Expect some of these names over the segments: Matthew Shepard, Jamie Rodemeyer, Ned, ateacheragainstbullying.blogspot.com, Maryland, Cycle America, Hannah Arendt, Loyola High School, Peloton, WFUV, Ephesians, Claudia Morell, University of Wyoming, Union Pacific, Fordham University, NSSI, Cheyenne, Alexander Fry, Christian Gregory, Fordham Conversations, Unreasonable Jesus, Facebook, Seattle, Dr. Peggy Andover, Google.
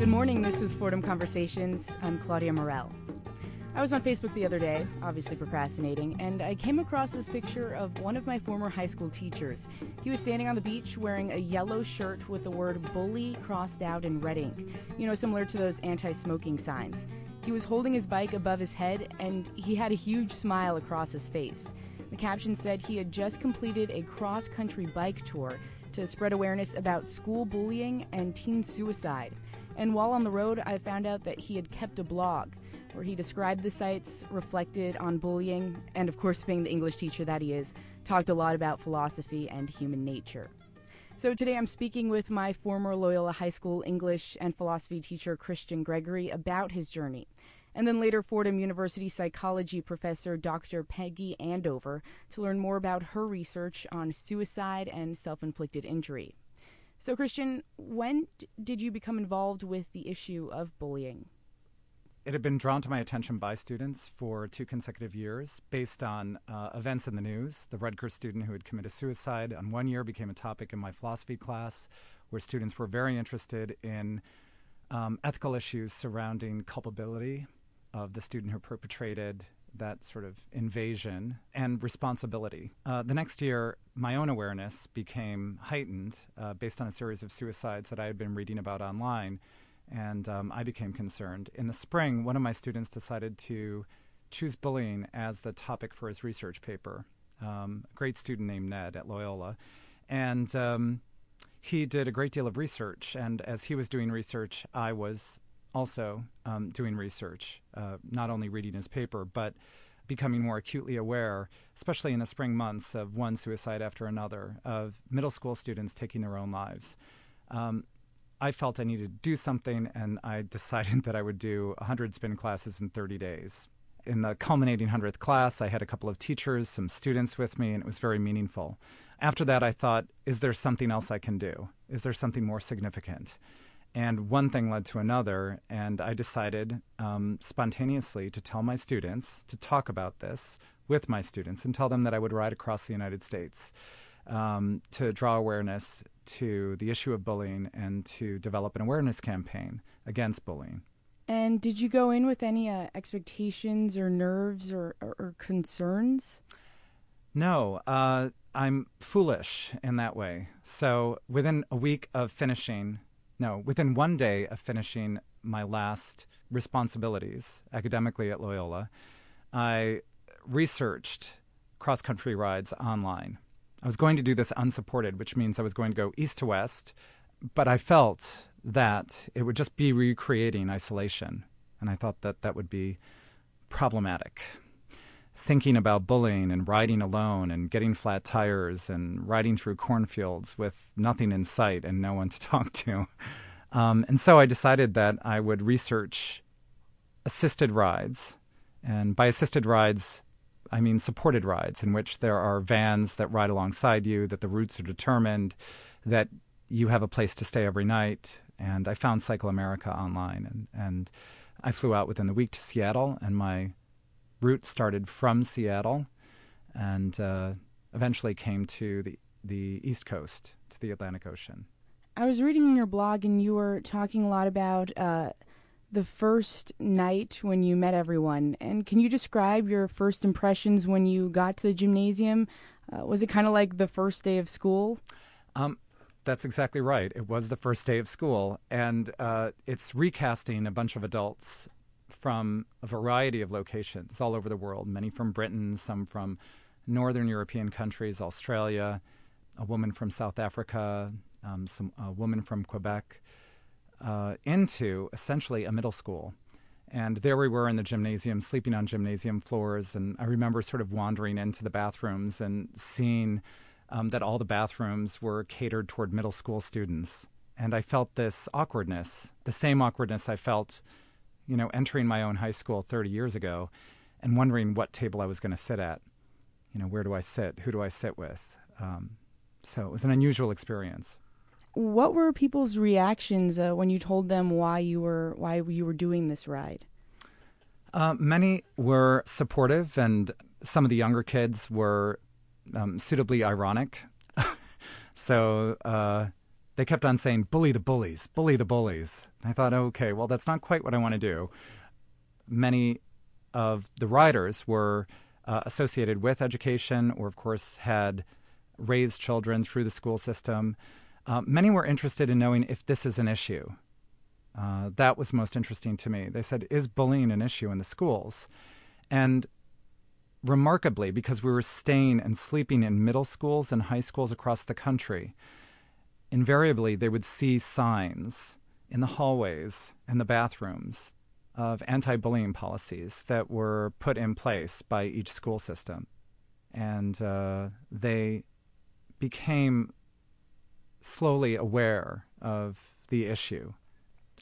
Good morning, this is Fordham Conversations. I'm Claudia Morell. I was on Facebook the other day, obviously procrastinating, and I came across this picture of one of my former high school teachers. He was standing on the beach wearing a yellow shirt with the word bully crossed out in red ink, you know, similar to those anti-smoking signs. He was holding his bike above his head, and he had a huge smile across his face. The caption said he had just completed a cross-country bike tour to spread awareness about school bullying and teen suicide. And while on the road, I found out that he had kept a blog where he described the sites, reflected on bullying, and of course, being the English teacher that he is, talked a lot about philosophy and human nature. So today I'm speaking with my former Loyola High School English and philosophy teacher, Christian Gregory, about his journey. And then later, Fordham University psychology professor, Dr. Peggy Andover, to learn more about her research on suicide and self-inflicted injury. So, Christian, when did you become involved with the issue of bullying? It had been drawn to my attention by students for 2 consecutive years based on events in the news. The Rutgers student who had committed suicide on one year became a topic in my philosophy class, where students were very interested in ethical issues surrounding culpability of the student who perpetrated that sort of invasion and responsibility. The next year, my own awareness became heightened based on a series of suicides that I had been reading about online, and I became concerned. In the spring, one of my students decided to choose bullying as the topic for his research paper, a great student named Ned at Loyola. And he did a great deal of research, and as he was doing research, I was also doing research, not only reading his paper, but becoming more acutely aware, especially in the spring months, of one suicide after another, of middle school students taking their own lives. I felt I needed to do something, and I decided that I would do 100 spin classes in 30 days. In the culminating 100th class, I had a couple of teachers, some students with me, and it was very meaningful. After that, I thought, is there something else I can do? Is there something more significant? And one thing led to another, and I decided spontaneously to tell my students, to talk about this with my students, and tell them that I would ride across the United States to draw awareness to the issue of bullying and to develop an awareness campaign against bullying. And did you go in with any expectations or nerves or concerns? No. I'm foolish in that way. So within 1 day of finishing my last responsibilities academically at Loyola, I researched cross-country rides online. I was going to do this unsupported, which means I was going to go east to west, but I felt that it would just be recreating isolation, and I thought that that would be problematic. Thinking about bullying and riding alone and getting flat tires and riding through cornfields with nothing in sight and no one to talk to. And so I decided that I would research assisted rides. And by assisted rides, I mean supported rides in which there are vans that ride alongside you, that the routes are determined, that you have a place to stay every night. And I found Cycle America online. And I flew out within the week to Seattle, and my route started from Seattle and eventually came to the East Coast, to the Atlantic Ocean. I was reading in your blog, and you were talking a lot about the first night when you met everyone. And can you describe your first impressions when you got to the gymnasium? Was it kind of like the first day of school? That's exactly right. It was the first day of school. And it's recasting a bunch of adults from a variety of locations all over the world, many from Britain, some from northern European countries, Australia, a woman from South Africa, a woman from Quebec, into essentially a middle school. And there we were in the gymnasium, sleeping on gymnasium floors, and I remember sort of wandering into the bathrooms and seeing that all the bathrooms were catered toward middle school students. And I felt this awkwardness, the same awkwardness I felt entering my own high school 30 years ago and wondering what table I was going to sit at. Where do I sit? Who do I sit with? So it was an unusual experience. What were people's reactions when you told them why you were doing this ride? Many were supportive, and some of the younger kids were suitably ironic. So they kept on saying, bully the bullies, bully the bullies. And I thought, okay, well, that's not quite what I want to do. Many of the writers were associated with education or, of course, had raised children through the school system. Many were interested in knowing if this is an issue. That was most interesting to me. They said, is bullying an issue in the schools? And remarkably, because we were staying and sleeping in middle schools and high schools across the country, invariably they would see signs in the hallways and the bathrooms of anti-bullying policies that were put in place by each school system. And they became slowly aware of the issue.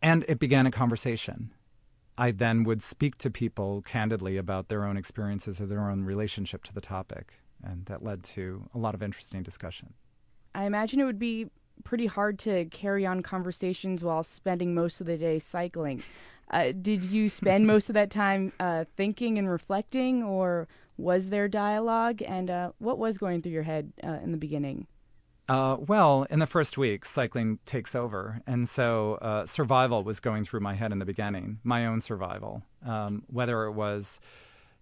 And it began a conversation. I then would speak to people candidly about their own experiences or their own relationship to the topic. And that led to a lot of interesting discussions. I imagine it would be pretty hard to carry on conversations while spending most of the day cycling. Did you spend most of that time thinking and reflecting, or was there dialogue? And what was going through your head in the beginning? Well, in the first week, cycling takes over. And so survival was going through my head in the beginning, my own survival, whether it was,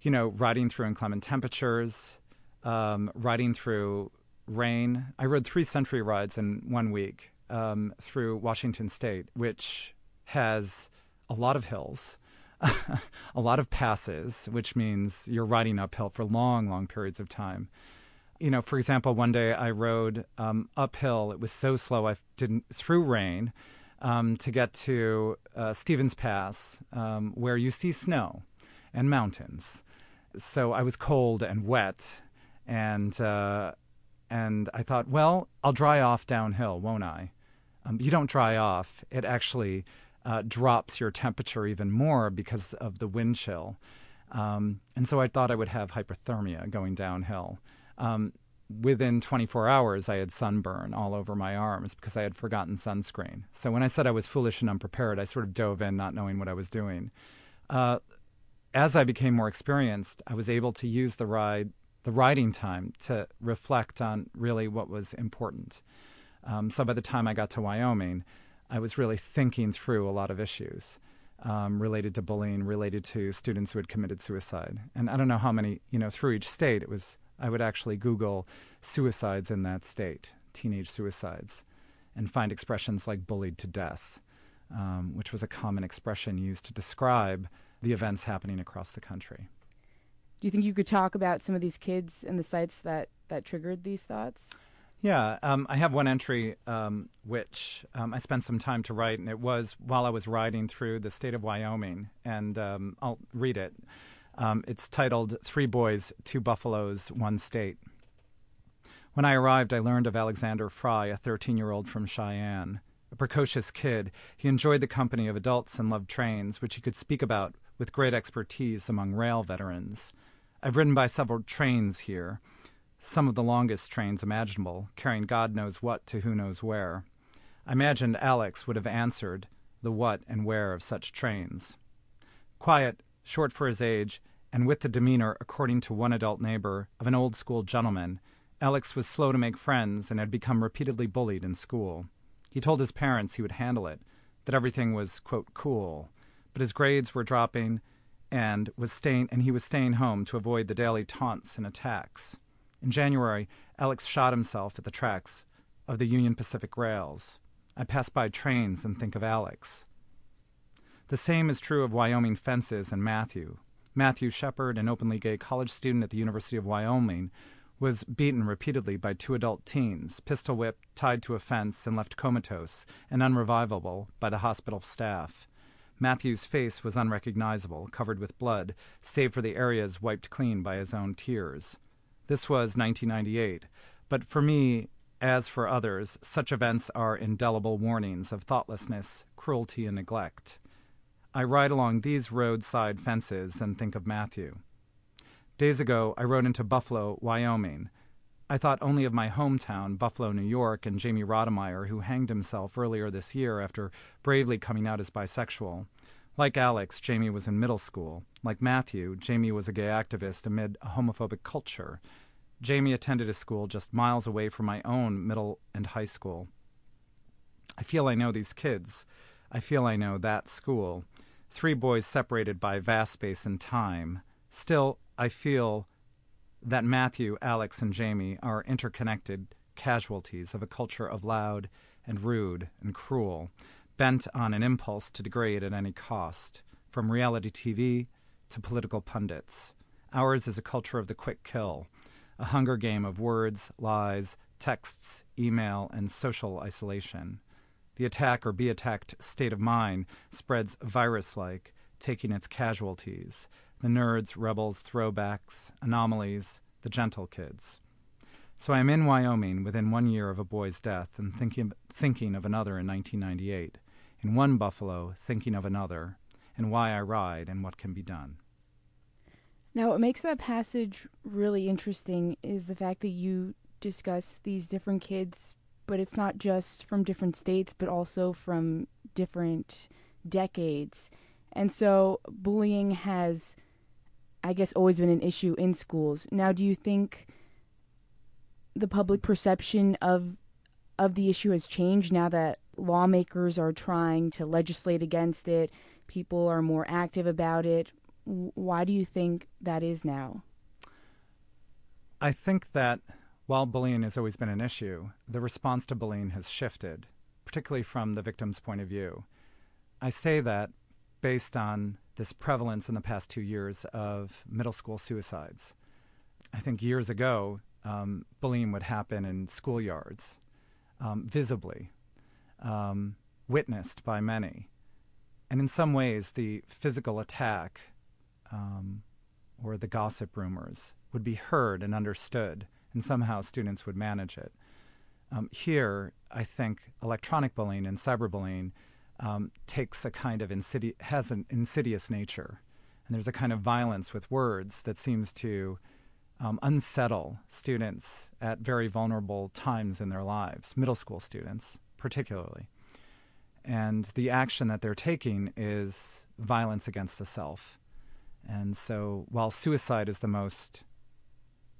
you know, riding through inclement temperatures, riding through rain. I rode 3 century rides in 1 week through Washington State, which has a lot of hills, a lot of passes, which means you're riding uphill for long, long periods of time. You know, for example, one day I rode uphill. It was so slow I didn't, through rain, to get to Stevens Pass, where you see snow and mountains. So I was cold and wet, and I thought, well, I'll dry off downhill, won't I? You don't dry off. It actually drops your temperature even more because of the wind chill. And so I thought I would have hypothermia going downhill. Within 24 hours, I had sunburn all over my arms because I had forgotten sunscreen. So when I said I was foolish and unprepared, I sort of dove in not knowing what I was doing. As I became more experienced, I was able to use the riding time to reflect on really what was important. So by the time I got to Wyoming, I was really thinking through a lot of issues related to bullying, related to students who had committed suicide. And I don't know how many, you know, through each state it was. I would actually Google suicides in that state, teenage suicides, and find expressions like bullied to death, which was a common expression used to describe the events happening across the country. Do you think you could talk about some of these kids and the sites that triggered these thoughts? Yeah. I have one entry which I spent some time to write, and it was while I was riding through the state of Wyoming, and I'll read it. It's titled, 3 Boys, 2 Buffaloes, 1 State. When I arrived, I learned of Alexander Fry, a 13-year-old from Cheyenne. A precocious kid, he enjoyed the company of adults and loved trains, which he could speak about with great expertise among rail veterans. I've ridden by several trains here, some of the longest trains imaginable, carrying God knows what to who knows where. I imagined Alex would have answered the what and where of such trains. Quiet, short for his age, and with the demeanor, according to one adult neighbor, of an old-school gentleman, Alex was slow to make friends and had become repeatedly bullied in school. He told his parents he would handle it, that everything was, quote, cool, but his grades were dropping and he was staying home to avoid the daily taunts and attacks. In January, Alex shot himself at the tracks of the Union Pacific rails. I pass by trains and think of Alex. The same is true of Wyoming fences and Matthew. Matthew Shepard, an openly gay college student at the University of Wyoming, was beaten repeatedly by 2 adult teens, pistol whipped, tied to a fence, and left comatose and unrevivable by the hospital staff. Matthew's face was unrecognizable, covered with blood, save for the areas wiped clean by his own tears. This was 1998, but for me, as for others, such events are indelible warnings of thoughtlessness, cruelty, and neglect. I ride along these roadside fences and think of Matthew. Days ago, I rode into Buffalo, Wyoming. I thought only of my hometown, Buffalo, New York, and Jamie Rodemeyer, who hanged himself earlier this year after bravely coming out as bisexual. Like Alex, Jamie was in middle school. Like Matthew, Jamie was a gay activist amid a homophobic culture. Jamie attended a school just miles away from my own middle and high school. I feel I know these kids. I feel I know that school. Three boys separated by vast space and time. Still, I feel that Matthew, Alex, and Jamie are interconnected casualties of a culture of loud and rude and cruel, bent on an impulse to degrade at any cost, from reality TV to political pundits. Ours is a culture of the quick kill, a hunger game of words, lies, texts, email, and social isolation. The attack or be attacked state of mind spreads virus-like, taking its casualties, the nerds, rebels, throwbacks, anomalies, the gentle kids. So I'm in Wyoming within 1 year of a boy's death and thinking of another in 1998, in one Buffalo thinking of another, and why I ride and what can be done. Now, what makes that passage really interesting is the fact that you discuss these different kids, but it's not just from different states, but also from different decades. And so bullying has, I guess, always been an issue in schools. Now, do you think the public perception of the issue has changed now that lawmakers are trying to legislate against it, people are more active about it? Why do you think that is now? I think that while bullying has always been an issue, the response to bullying has shifted, particularly from the victim's point of view. I say that based on this prevalence in the past 2 years of middle school suicides. I think years ago, bullying would happen in schoolyards, visibly, witnessed by many. And in some ways, the physical attack or the gossip rumors would be heard and understood, and somehow students would manage it. Here, I think electronic bullying and cyberbullying takes a kind of has an insidious nature. And there's a kind of violence with words that seems to unsettle students at very vulnerable times in their lives, middle school students particularly. And the action that they're taking is violence against the self. And so while suicide is the most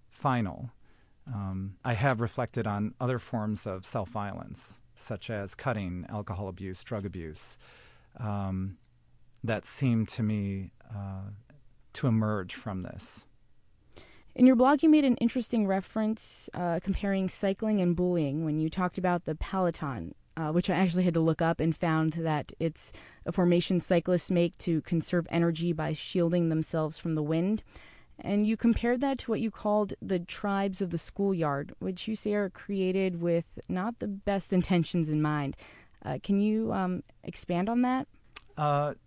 final, I have reflected on other forms of self-violence, such as cutting, alcohol abuse, drug abuse, that seem to me to emerge from this. In your blog, you made an interesting reference comparing cycling and bullying when you talked about the Peloton, which I actually had to look up and found that it's a formation cyclists make to conserve energy by shielding themselves from the wind. And you compared that to what you called the tribes of the schoolyard, which you say are created with not the best intentions in mind. Can you expand on that?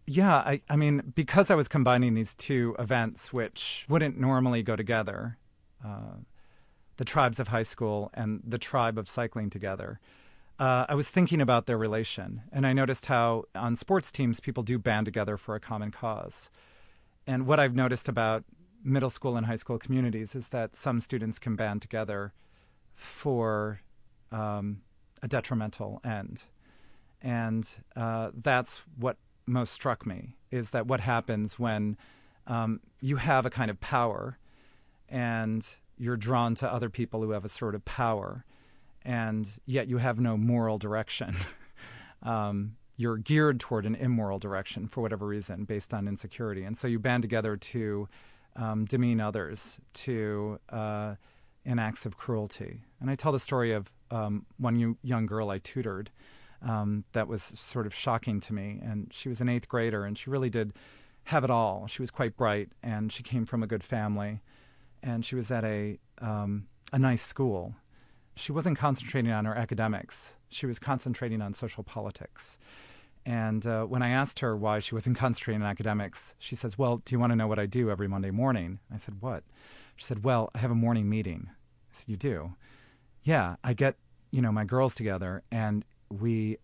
Yeah, I mean, because I was combining these two events, which wouldn't normally go together, the tribes of high school and the tribe of cycling together, I was thinking about their relation. And I noticed how on sports teams, people do band together for a common cause. And what I've noticed about middle school and high school communities is that some students can band together for a detrimental end. And that's what most struck me, is that what happens when you have a kind of power and you're drawn to other people who have a sort of power, and yet you have no moral direction. You're geared toward an immoral direction for whatever reason based on insecurity. And so you band together to demean others, to in acts of cruelty. And I tell the story of one young girl I tutored that was sort of shocking to me. And she was an eighth grader, and she really did have it all. She was quite bright, and she came from a good family, and she was at a nice school. She wasn't concentrating on her academics. She was concentrating on social politics. And when I asked her why she wasn't concentrating on academics, she says, "Well, do you want to know what I do every Monday morning?" I said, "What?" She said, "Well, I have a morning meeting." I said, "You do?" "Yeah, I get, my girls together, and we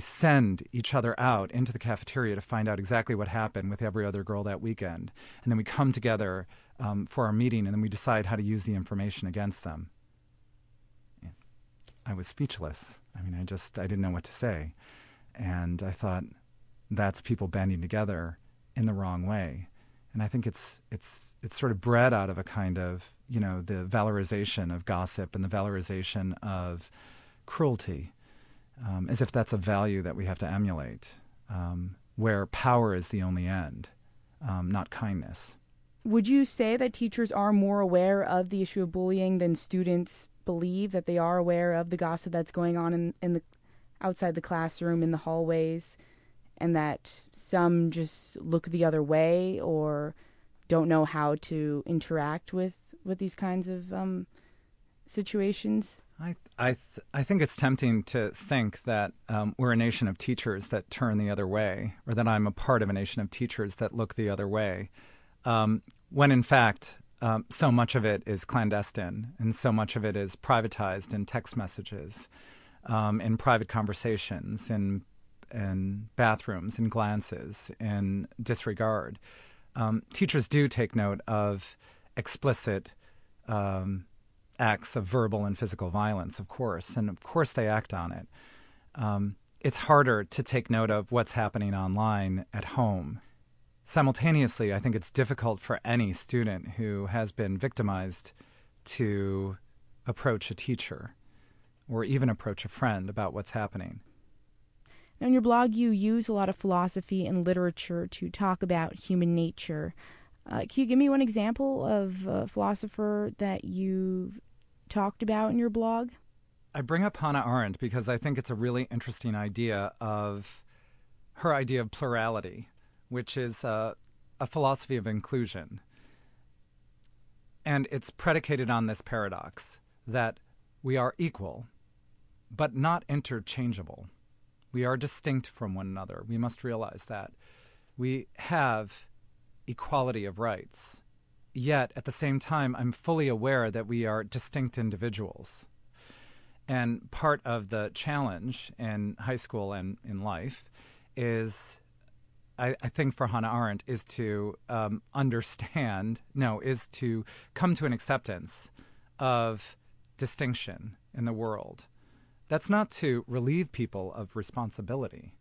send each other out into the cafeteria to find out exactly what happened with every other girl that weekend. And then we come together for our meeting, and then we decide how to use the information against them." I was speechless. I mean, I didn't know what to say. And I thought, that's people banding together in the wrong way. And I think it's sort of bred out of a kind of, the valorization of gossip and the valorization of cruelty. as if that's a value that we have to emulate, where power is the only end, not kindness. Would you say that teachers are more aware of the issue of bullying than students believe, that they are aware of the gossip that's going on in the outside the classroom, in the hallways, and that some just look the other way or don't know how to interact with these kinds of situations? I think it's tempting to think that we're a nation of teachers that turn the other way, or that I'm a part of a nation of teachers that look the other way, when in fact so much of it is clandestine, and so much of it is privatized in text messages, in private conversations, in bathrooms, in glances, in disregard. Teachers do take note of explicit acts of verbal and physical violence, of course, and of course they act on it. It's harder to take note of what's happening online at home. Simultaneously, I think it's difficult for any student who has been victimized to approach a teacher or even approach a friend about what's happening. Now, in your blog, you use a lot of philosophy and literature to talk about human nature. Can you give me one example of a philosopher that you've talked about in your blog? I bring up Hannah Arendt because I think it's a really interesting idea of her idea of plurality, which is a philosophy of inclusion. And it's predicated on this paradox that we are equal, but not interchangeable. We are distinct from one another. We must realize that. We have equality of rights. Yet, at the same time, I'm fully aware that we are distinct individuals. And part of the challenge in high school and in life is, I think for Hannah Arendt, is to is to come to an acceptance of distinction in the world. That's not to relieve people of responsibility.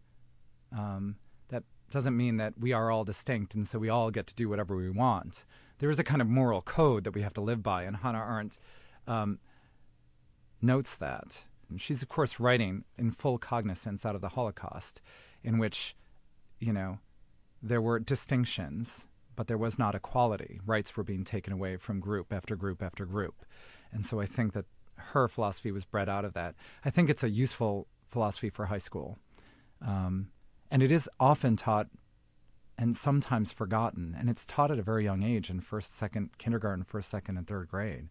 That doesn't mean that we are all distinct and so we all get to do whatever we want. There is a kind of moral code that we have to live by, and Hannah Arendt notes that. And she's, of course, writing in full cognizance out of the Holocaust, in which, there were distinctions, but there was not equality. Rights were being taken away from group after group after group. And so I think that her philosophy was bred out of that. I think it's a useful philosophy for high school. And it is often taught and sometimes forgotten. And it's taught at a very young age in first, second, and third grade.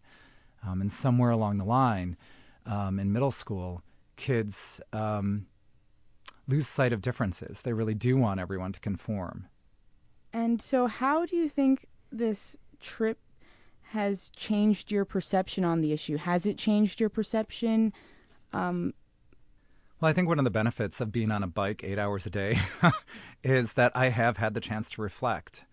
And somewhere along the line, in middle school, kids lose sight of differences. They really do want everyone to conform. And so how do you think this trip has changed your perception on the issue? Has it changed your perception? Well, I think one of the benefits of being on a bike 8 hours a day is that I have had the chance to reflect,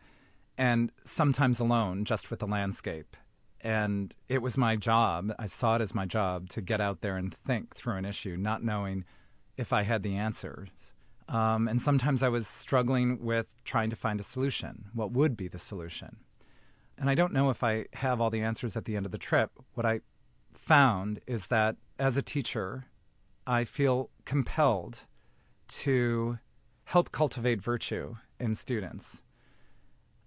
and sometimes alone, just with the landscape. And it was my job, I saw it as my job, to get out there and think through an issue, not knowing if I had the answers. And sometimes I was struggling with trying to find a solution. What would be the solution? And I don't know if I have all the answers at the end of the trip. What I found is that as a teacher, I feel compelled to help cultivate virtue in students.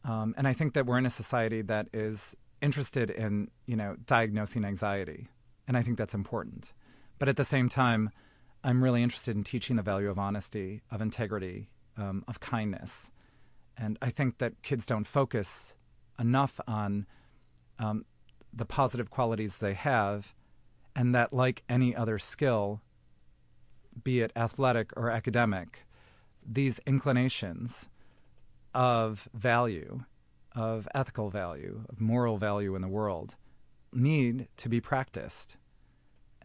And I think that we're in a society that is interested in, diagnosing anxiety. And I think that's important. But at the same time, I'm really interested in teaching the value of honesty, of integrity, of kindness. And I think that kids don't focus enough on the positive qualities they have, and that, like any other skill, be it athletic or academic, these inclinations of value, of ethical value, of moral value in the world need to be practiced.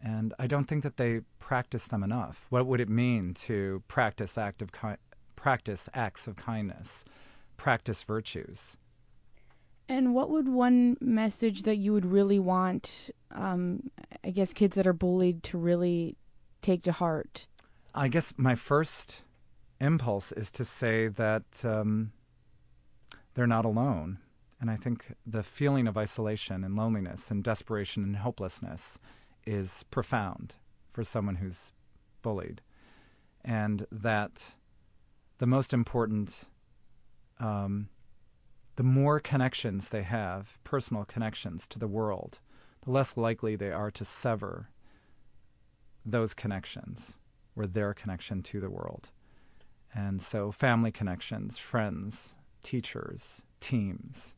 And I don't think that they practice them enough. What would it mean to practice acts of kindness, practice virtues? And what would one message that you would really want, kids that are bullied to really take to heart? I guess my first impulse is to say that they're not alone. And I think the feeling of isolation and loneliness and desperation and hopelessness is profound for someone who's bullied. and that the most important, the more connections they have, personal connections to the world, the less likely they are to sever those connections or their connection to the world. And so family connections, friends, teachers, teams,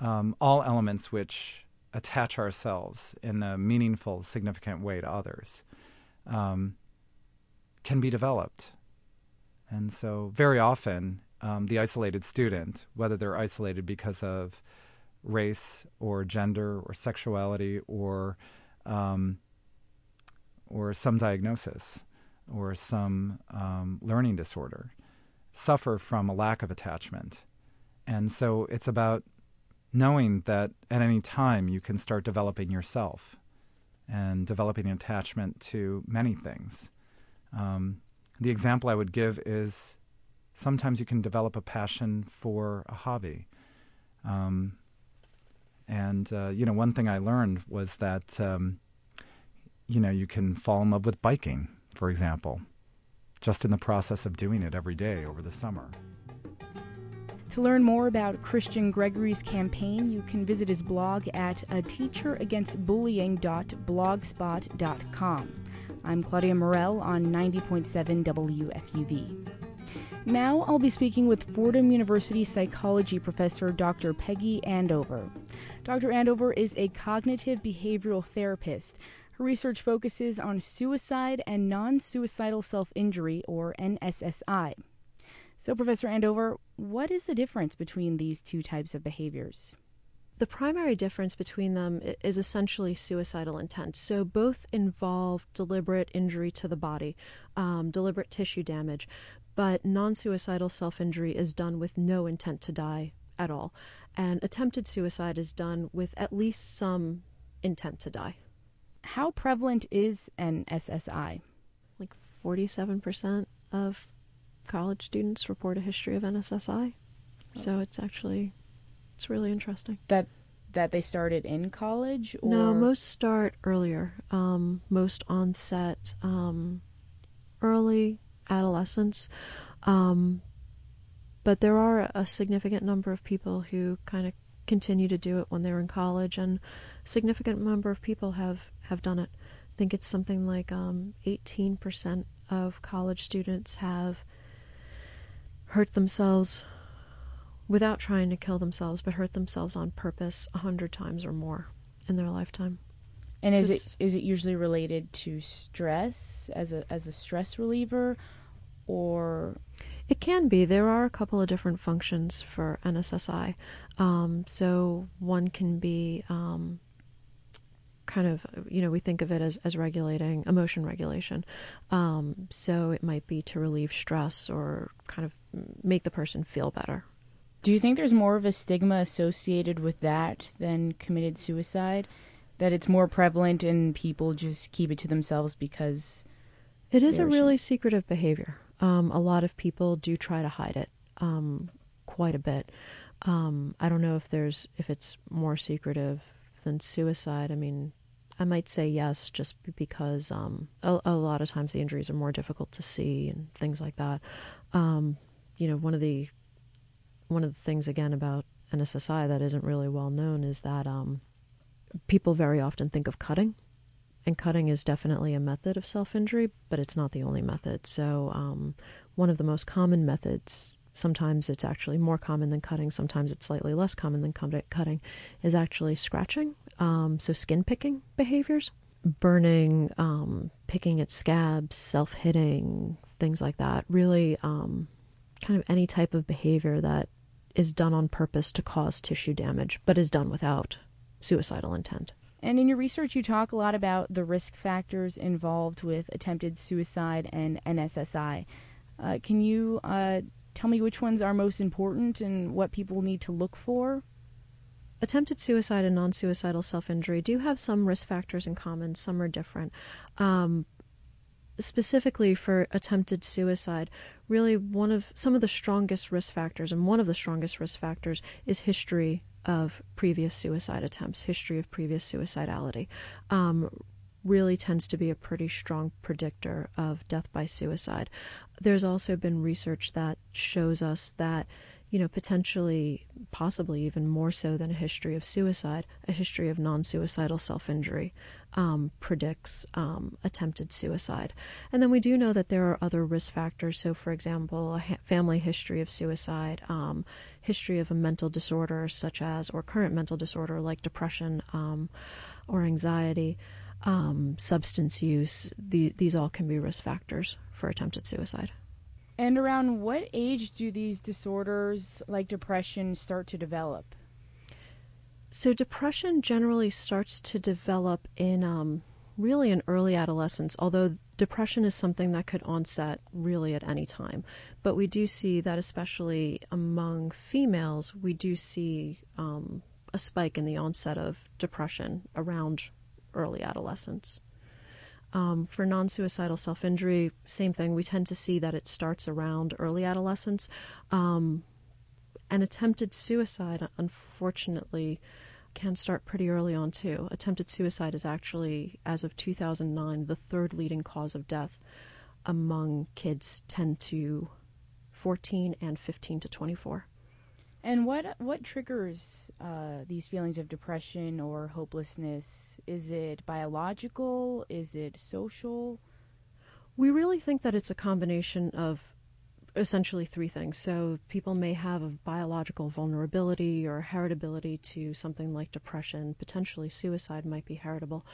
all elements which attach ourselves in a meaningful, significant way to others, can be developed. And so very often, the isolated student, whether they're isolated because of race or gender or sexuality or some diagnosis or some learning disorder, suffer from a lack of attachment. And so it's about knowing that at any time you can start developing yourself and developing attachment to many things. The example I would give is sometimes you can develop a passion for a hobby. One thing I learned was that, you can fall in love with biking, for example, just in the process of doing it every day over the summer. To learn more about Christian Gregory's campaign, you can visit his blog at ateacheragainstbullying.blogspot.com. I'm Claudia Morell on 90.7 WFUV. Now I'll be speaking with Fordham University psychology professor Dr. Peggy Andover. Dr. Andover is a cognitive behavioral therapist. Her research focuses on suicide and non-suicidal self-injury, or NSSI. So, Professor Andover, what is the difference between these two types of behaviors? The primary difference between them is essentially suicidal intent. So both involve deliberate injury to the body, deliberate tissue damage, but non-suicidal self-injury is done with no intent to die at all. And attempted suicide is done with at least some intent to die. How prevalent is NSSI? Like 47% of college students report a history of NSSI. So it's really interesting. That they started in college? Or? No, most start earlier. Most onset early adolescence. But there are a significant number of people who kind of continue to do it when they're in college, and a significant number of people have done it. I think it's something like 18% of college students have hurt themselves without trying to kill themselves, but hurt themselves on purpose 100 times or more in their lifetime. And so is it usually related to stress as a stress reliever, or? It can be. There are a couple of different functions for NSSI. So one can be we think of it as regulating, emotion regulation. So it might be to relieve stress or kind of make the person feel better. Do you think there's more of a stigma associated with that than committed suicide? That it's more prevalent and people just keep it to themselves because... It is a really secretive behavior. A lot of people do try to hide it quite a bit. I don't know if it's more secretive than suicide. I mean, I might say yes, just because a lot of times the injuries are more difficult to see and things like that. One of the things again about NSSI that isn't really well known is that people very often think of cutting, and cutting is definitely a method of self-injury, but it's not the only method. So one of the most common methods, sometimes it's actually more common than cutting, sometimes it's slightly less common than cutting, is actually scratching, so skin picking behaviors, burning, picking at scabs, self-hitting, things like that. Really kind of any type of behavior that is done on purpose to cause tissue damage, but is done without suicidal intent. And in your research, you talk a lot about the risk factors involved with attempted suicide and NSSI. Can you tell me which ones are most important and what people need to look for? Attempted suicide and non-suicidal self-injury do have some risk factors in common. Some are different. Specifically for attempted suicide, really one of the strongest risk factors is history of previous suicide attempts, history of previous suicidality. really tends to be a pretty strong predictor of death by suicide. There's also been research that shows us that, you know, potentially, possibly even more so than a history of suicide, a history of non-suicidal self-injury predicts attempted suicide. And then we do know that there are other risk factors. So, for example, a family history of suicide, history of a mental disorder such as, or current mental disorder like depression or anxiety, substance use, these all can be risk factors for attempted suicide. And around what age do these disorders like depression start to develop? So depression generally starts to develop in really in early adolescence, although depression is something that could onset really at any time. But we do see that especially among females, we do see a spike in the onset of depression around early adolescence. For non-suicidal self-injury, same thing. We tend to see that it starts around early adolescence. And attempted suicide, unfortunately, can start pretty early on, too. Attempted suicide is actually, as of 2009, the third leading cause of death among kids 10 to 14 and 15 to 24. And what triggers these feelings of depression or hopelessness? Is it biological? Is it social? We really think that it's a combination of essentially three things. So people may have a biological vulnerability or heritability to something like depression. Potentially suicide might be heritable.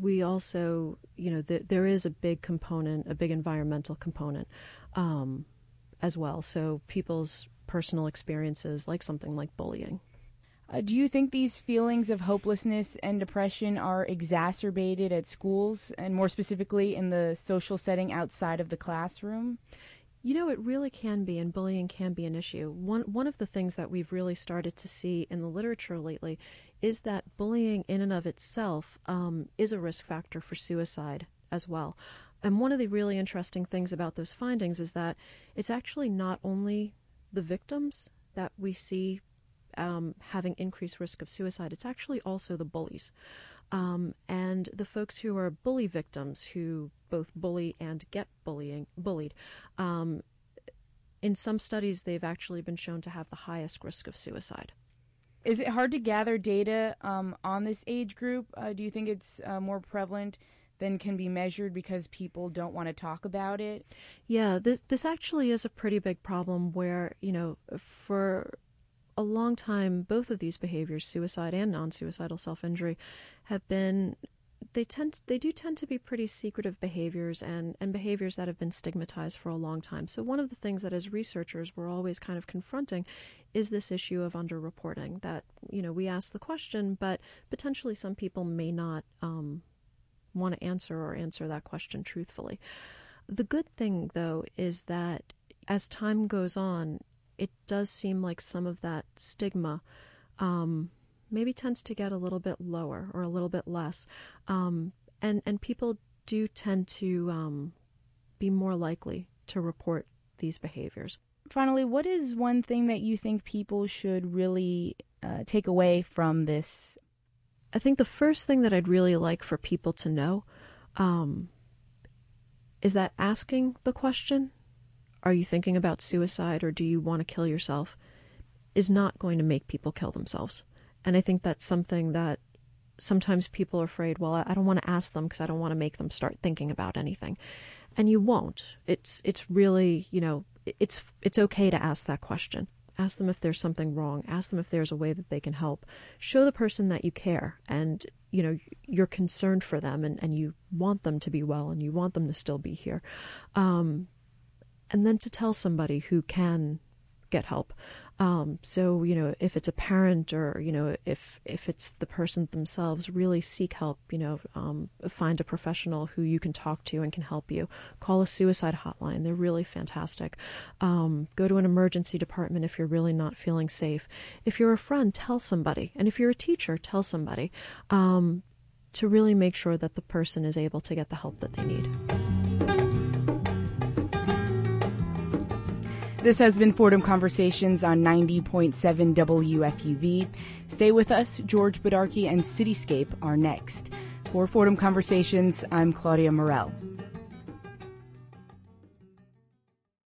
We also, you know, there is a big component, a big environmental component as well. So people's personal experiences, like something like bullying. Do you think these feelings of hopelessness and depression are exacerbated at schools, and more specifically in the social setting outside of the classroom? You know, it really can be, and bullying can be an issue. One of the things that we've really started to see in the literature lately is that bullying in and of itself is a risk factor for suicide as well. And one of the really interesting things about those findings is that it's actually not only the victims that we see having increased risk of suicide, it's actually also the bullies. And the folks who are bully victims, who both bully and get bullied, in some studies they've actually been shown to have the highest risk of suicide. Is it hard to gather data on this age group? Do you think it's more prevalent than can be measured because people don't want to talk about it? Yeah, this actually is a pretty big problem where, you know, for a long time, both of these behaviors, suicide and non-suicidal self-injury, have been, they do tend to be pretty secretive behaviors and behaviors that have been stigmatized for a long time. So one of the things that as researchers we're always kind of confronting is this issue of underreporting, that, you know, we ask the question, but potentially some people may not want to answer that question truthfully. The good thing, though, is that as time goes on, it does seem like some of that stigma maybe tends to get a little bit lower or a little bit less. And people do tend to be more likely to report these behaviors. Finally, what is one thing that you think people should really take away from this? I think the first thing that I'd really like for people to know is that asking the question, are you thinking about suicide or do you want to kill yourself, is not going to make people kill themselves. And I think that's something that sometimes people are afraid, well, I don't want to ask them because I don't want to make them start thinking about anything. And you won't. It's really, you know, it's okay to ask that question. Ask them if there's something wrong. Ask them if there's a way that they can help. Show the person that you care and, you know, you're concerned for them and you want them to be well and you want them to still be here. And then to tell somebody who can get help. So, you know, if it's a parent or, you know, if it's the person themselves, really seek help, you know, find a professional who you can talk to and can help you. Call a suicide hotline. They're really fantastic. Go to an emergency department if you're really not feeling safe. If you're a friend, tell somebody. And if you're a teacher, tell somebody to really make sure that the person is able to get the help that they need. This has been Fordham Conversations on 90.7 WFUV. Stay with us. George Budarkey and Cityscape are next. For Fordham Conversations, I'm Claudia Morell.